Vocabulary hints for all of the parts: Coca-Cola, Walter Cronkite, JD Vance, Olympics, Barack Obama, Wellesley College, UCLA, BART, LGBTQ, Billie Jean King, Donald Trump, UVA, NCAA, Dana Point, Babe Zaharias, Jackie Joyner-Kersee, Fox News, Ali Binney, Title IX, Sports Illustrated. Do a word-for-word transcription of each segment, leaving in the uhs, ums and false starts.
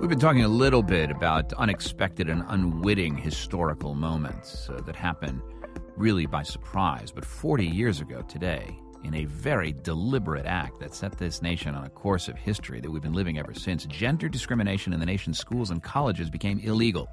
We've been talking a little bit about unexpected and unwitting historical moments uh, that happen really by surprise, but forty years ago today, in a very deliberate act that set this nation on a course of history that we've been living ever since, gender discrimination in the nation's schools and colleges became illegal.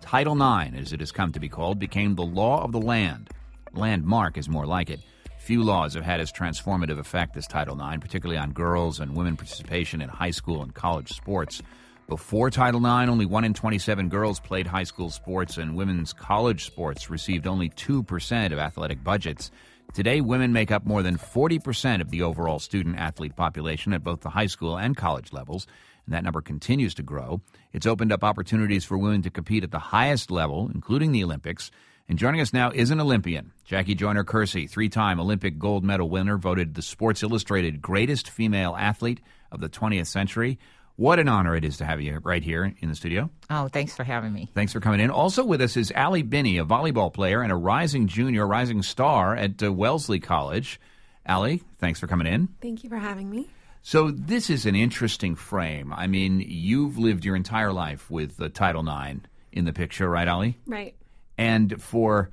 Title nine, as it has come to be called, became the law of the land. Landmark is more like it. Few laws have had as transformative effect as Title nine, particularly on girls and women participation in high school and college sports. Before Title nine, only one in twenty-seven girls played high school sports, and women's college sports received only two percent of athletic budgets. Today, women make up more than forty percent of the overall student-athlete population at both the high school and college levels, and that number continues to grow. It's opened up opportunities for women to compete at the highest level, including the Olympics. And joining us now is an Olympian, Jackie Joyner-Kersee, three-time Olympic gold medal winner, voted the Sports Illustrated greatest female athlete of the twentieth century. What an honor it is to have you right here in the studio. Oh, thanks for having me. Thanks for coming in. Also with us is Ali Binney, a volleyball player and a rising junior, rising star at uh, Wellesley College. Ali, thanks for coming in. Thank you for having me. So this is an interesting frame. I mean, you've lived your entire life with uh, Title nine in the picture, right, Ali? Right. And for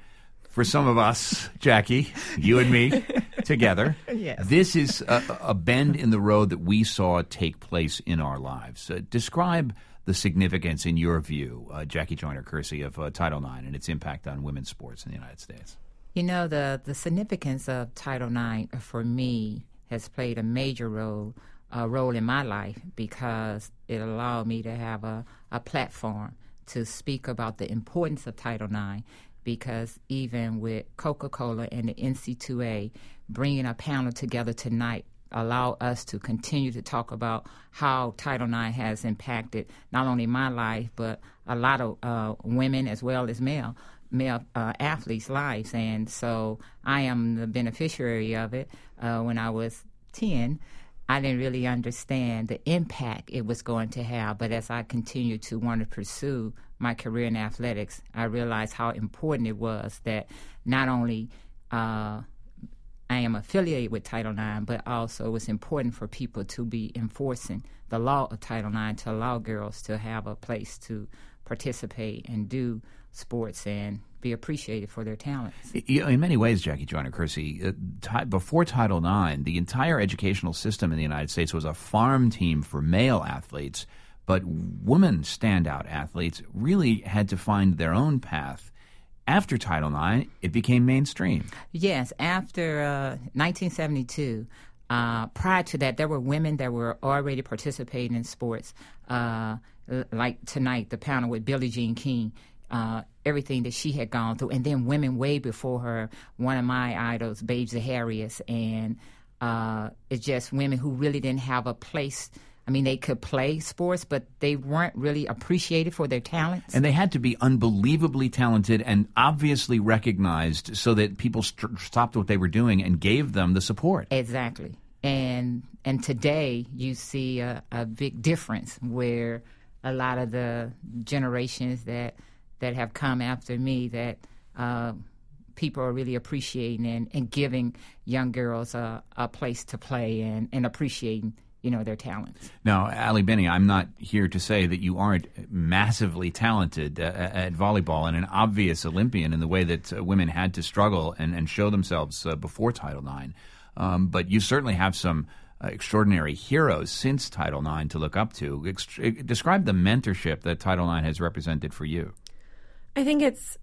for some of us, Jackie, you and me, together. Yes. This is a, a bend in the road that we saw take place in our lives. Uh, describe the significance, in your view, uh, Jackie Joyner-Kersee, of uh, Title nine and its impact on women's sports in the United States. You know, the, the significance of Title nine for me has played a major role uh, role in my life, because it allowed me to have a, a platform to speak about the importance of Title nine. Because even with Coca-Cola and the N C A A bringing a panel together tonight, allow us to continue to talk about how Title nine has impacted not only my life, but a lot of uh, women as well as male male uh, athletes' lives. And so I am the beneficiary of it. Uh, when I was ten, I didn't really understand the impact it was going to have. But as I continued to want to pursue my career in athletics, I realized how important it was that not only uh, I am affiliated with Title nine, but also it's important for people to be enforcing the law of Title nine to allow girls to have a place to participate and do sports and be appreciated for their talents. You know, in many ways, Jackie Joyner-Kersee, uh, ti- before Title nine, the entire educational system in the United States was a farm team for male athletes. But women standout athletes really had to find their own path. After Title nine, it became mainstream. Yes, after uh, nineteen seventy-two, uh, prior to that, there were women that were already participating in sports. Uh, like tonight, the panel with Billie Jean King, uh, everything that she had gone through. And then women way before her, one of my idols, Babe Zaharias, and uh, it's just women who really didn't have a place. I mean, they could play sports, but they weren't really appreciated for their talents. And they had to be unbelievably talented and obviously recognized so that people st- stopped what they were doing and gave them the support. Exactly. And and today you see a, a big difference where a lot of the generations that, that have come after me that uh, people are really appreciating and, and giving young girls a, a place to play and, and appreciating, you know, their talents. Now, Ali Binney, I'm not here to say that you aren't massively talented uh, at volleyball and an obvious Olympian in the way that uh, women had to struggle and, and show themselves uh, before Title nine. Um, but you certainly have some uh, extraordinary heroes since Title nine to look up to. Ex- describe the mentorship that Title nine has represented for you. I think it's,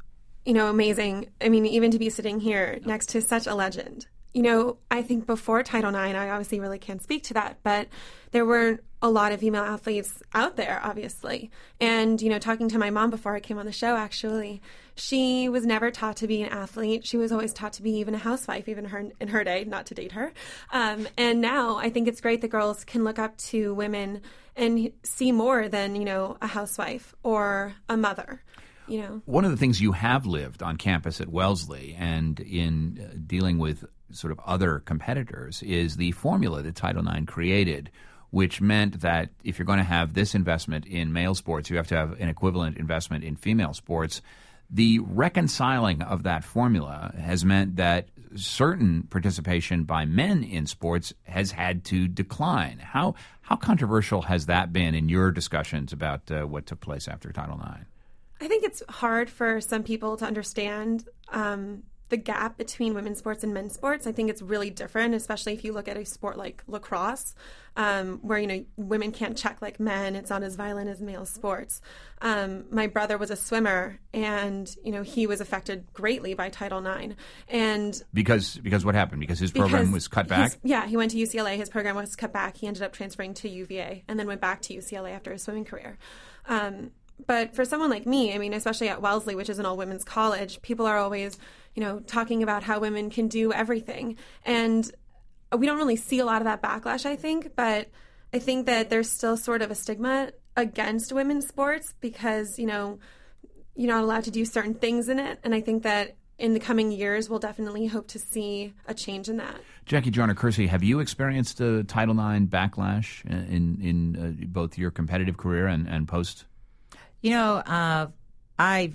you know, amazing. I mean, even to be sitting here next to such a legend. You know, I think before Title nine, I obviously really can't speak to that, but there weren't a lot of female athletes out there, obviously. And, you know, talking to my mom before I came on the show, actually, she was never taught to be an athlete. She was always taught to be even a housewife, even her in her day, not to date her. Um, and now I think it's great that girls can look up to women and see more than, you know, a housewife or a mother. You know, one of the things you have lived on campus at Wellesley and in uh, dealing with sort of other competitors is the formula that Title nine created, which meant that if you're going to have this investment in male sports, you have to have an equivalent investment in female sports. The reconciling of that formula has meant that certain participation by men in sports has had to decline. How how controversial has that been in your discussions about uh, what took place after Title nine? I think it's hard for some people to understand um, the gap between women's sports and men's sports. I think it's really different, especially if you look at a sport like lacrosse, um, where, you know, women can't check like men. It's not as violent as male sports. Um, my brother was a swimmer, and, you know, he was affected greatly by Title nine. And because because what happened? Because his program because was cut back? Yeah, he went to U C L A. His program was cut back. He ended up transferring to U V A and then went back to U C L A after his swimming career. Um, But for someone like me, I mean, especially at Wellesley, which is an all-women's college, people are always, you know, talking about how women can do everything. And we don't really see a lot of that backlash, I think. But I think that there's still sort of a stigma against women's sports because, you know, you're not allowed to do certain things in it. And I think that in the coming years, we'll definitely hope to see a change in that. Jackie Joyner-Kersee, have you experienced the Title nine backlash in, in uh, both your competitive career and, and post? You know, uh, I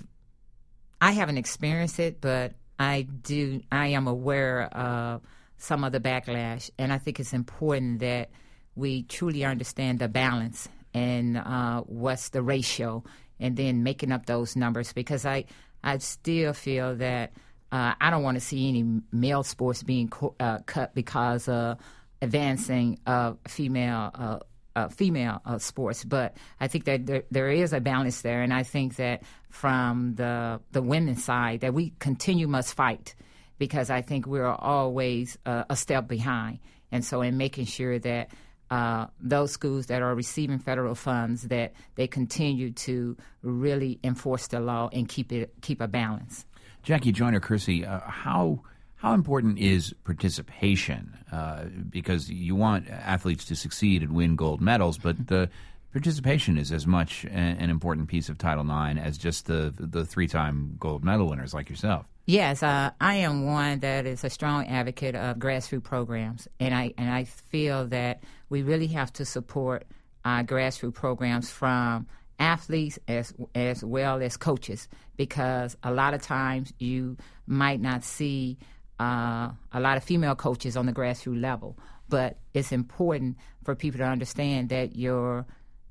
I haven't experienced it, but I do. I am aware of some of the backlash, and I think it's important that we truly understand the balance and uh, what's the ratio, and then making up those numbers. Because I I still feel that uh, I don't want to see any male sports being co- uh, cut because of advancing uh, female Uh, Uh, female uh, sports, but I think that there, there is a balance there, and I think that from the the women's side that we continue must fight, because I think we're always uh, a step behind. And so in making sure that uh, those schools that are receiving federal funds, that they continue to really enforce the law and keep it keep a balance. Jackie Joyner-Kersee, uh, how How important is participation? Uh, because you want athletes to succeed and win gold medals, but the participation is as much a, an important piece of Title nine as just the the three-time gold medal winners like yourself. Yes, uh, I am one that is a strong advocate of grassroots programs, and I and I feel that we really have to support uh, grassroots programs from athletes as as well as coaches, because a lot of times you might not see Uh, a lot of female coaches on the grassroots level, but it's important for people to understand that your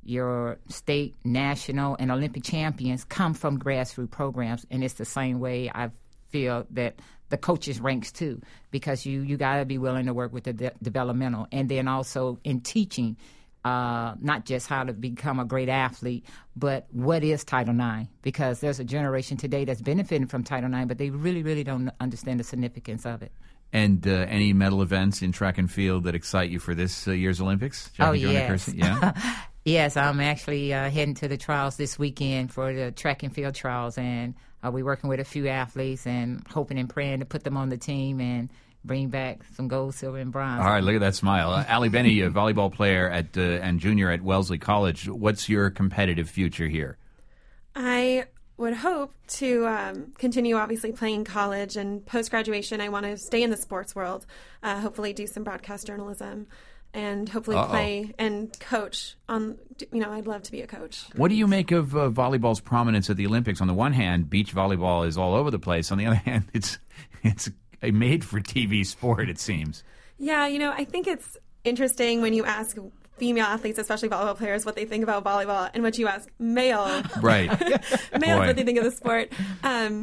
your state, national, and Olympic champions come from grassroots programs, and it's the same way I feel that the coaches ranks too, because you you got to be willing to work with the de- developmental, and then also in teaching, uh, not just how to become a great athlete, but what is Title nine? Because there's a generation today that's benefiting from Title nine, but they really, really don't understand the significance of it. And uh, any medal events in track and field that excite you for this uh, year's Olympics? Jackie oh, yes. Yeah. Yes, I'm actually uh, heading to the trials this weekend for the track and field trials, and uh, we're working with a few athletes and hoping and praying to put them on the team and bring back some gold, silver, and bronze. All right, look at that smile. Uh, Ali Binney, a volleyball player at uh, and junior at Wellesley College. What's your competitive future here? I would hope to um, continue, obviously, playing college. And post-graduation, I want to stay in the sports world, uh, hopefully do some broadcast journalism, and hopefully Uh-oh. play and coach. On, you know, I'd love to be a coach. What do you make of uh, volleyball's prominence at the Olympics? On the one hand, beach volleyball is all over the place. On the other hand, it's it's a made-for-T V sport, it seems. Yeah, you know, I think it's interesting when you ask female athletes, especially volleyball players, what they think about volleyball, and what you ask male right. males Boy. what they think of the sport. Um,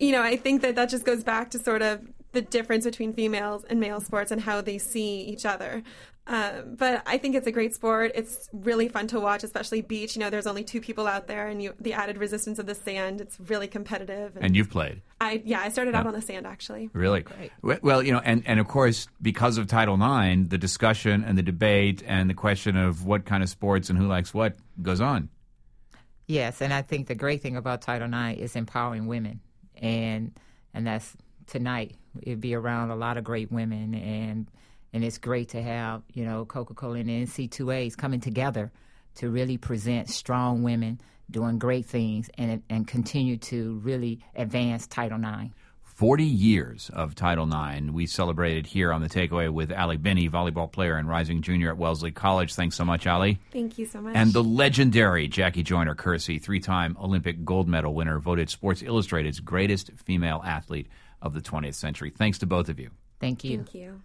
you know, I think that that just goes back to sort of the difference between females and male sports and how they see each other. Um, but I think it's a great sport. It's really fun to watch, especially beach. You know, there's only two people out there, and you, the added resistance of the sand, it's really competitive. And, and you've played. I Yeah, I started yeah. out on the sand, actually. Really? Great. Well, you know, and, and of course, because of Title nine, the discussion and the debate and the question of what kind of sports and who likes what goes on. Yes, and I think the great thing about Title nine is empowering women. And, and that's tonight. It'd be around a lot of great women, and And it's great to have, you know, Coca-Cola and the N C A As coming together to really present strong women doing great things and and continue to really advance Title nine. Forty years of Title nine we celebrated here on The Takeaway with Ali Binney, volleyball player and rising junior at Wellesley College. Thanks so much, Ali. Thank you so much. And the legendary Jackie Joyner-Kersee, three-time Olympic gold medal winner, voted Sports Illustrated's greatest female athlete of the twentieth century. Thanks to both of you. Thank you. Thank you.